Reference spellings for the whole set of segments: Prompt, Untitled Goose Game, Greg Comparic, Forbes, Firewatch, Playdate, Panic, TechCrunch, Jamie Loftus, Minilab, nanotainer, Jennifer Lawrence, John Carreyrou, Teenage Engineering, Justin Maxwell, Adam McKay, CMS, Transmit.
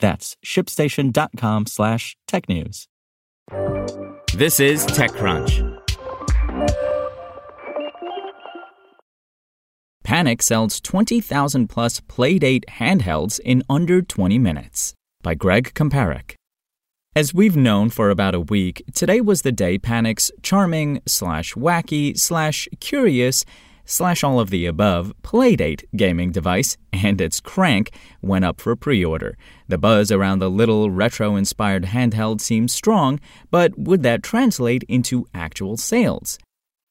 That's ShipStation.com/technews. This is TechCrunch. Panic sells 20,000 plus Playdate handhelds in under 20 minutes. By Greg Comparic. As we've known for about a week, today was the day Panic's charming/wacky/curious/all-of-the-above Playdate gaming device and its crank went up for pre-order. The buzz around the little retro-inspired handheld seems strong, but would that translate into actual sales?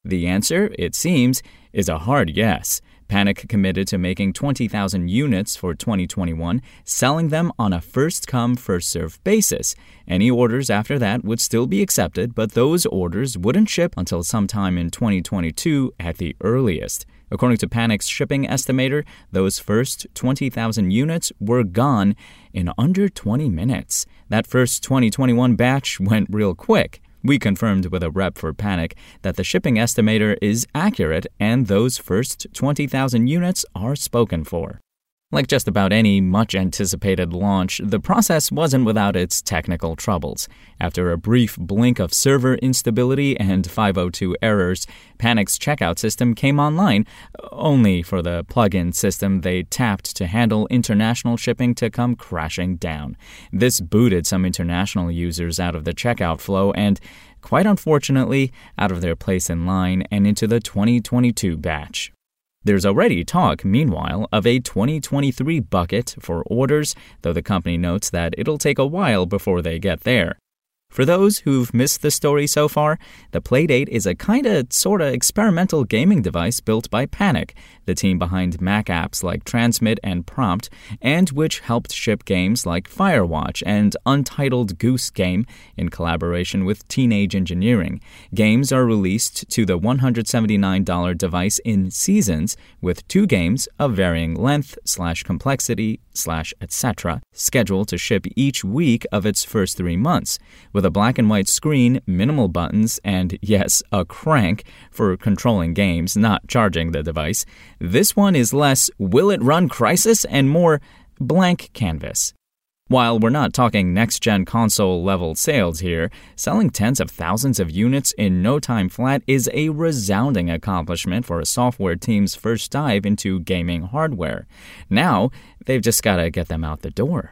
The answer, it seems, is a hard yes. Panic committed to making 20,000 units for 2021, selling them on a first-come, first-served basis. Any orders after that would still be accepted, but those orders wouldn't ship until sometime in 2022 at the earliest. According to Panic's shipping estimator, those first 20,000 units were gone in under 20 minutes. That first 2021 batch went real quick. We confirmed with a rep for Panic that the shipping estimator is accurate and those first 20,000 units are spoken for. Like just about any much-anticipated launch, the process wasn't without its technical troubles. After a brief blink of server instability and 502 errors, Panic's checkout system came online, only for the plug-in system they tapped to handle international shipping to come crashing down. This booted some international users out of the checkout flow and, quite unfortunately, out of their place in line and into the 2022 batch. There's already talk, meanwhile, of a 2023 bucket for orders, though the company notes that it'll take a while before they get there. For those who've missed the story so far, the Playdate is a sorta experimental gaming device built by Panic, the team behind Mac apps like Transmit and Prompt, and which helped ship games like Firewatch and Untitled Goose Game in collaboration with Teenage Engineering. Games are released to the $179 device in seasons, with two games of varying length/complexity/etc. scheduled to ship each week of its first 3 months, with a black and white screen, minimal buttons, and, yes, a crank for controlling games, not charging the device. This one is less will-it-run crisis and more blank canvas. While we're not talking next-gen console-level sales here, selling tens of thousands of units in no time flat is a resounding accomplishment for a software team's first dive into gaming hardware. Now, they've just got to get them out the door.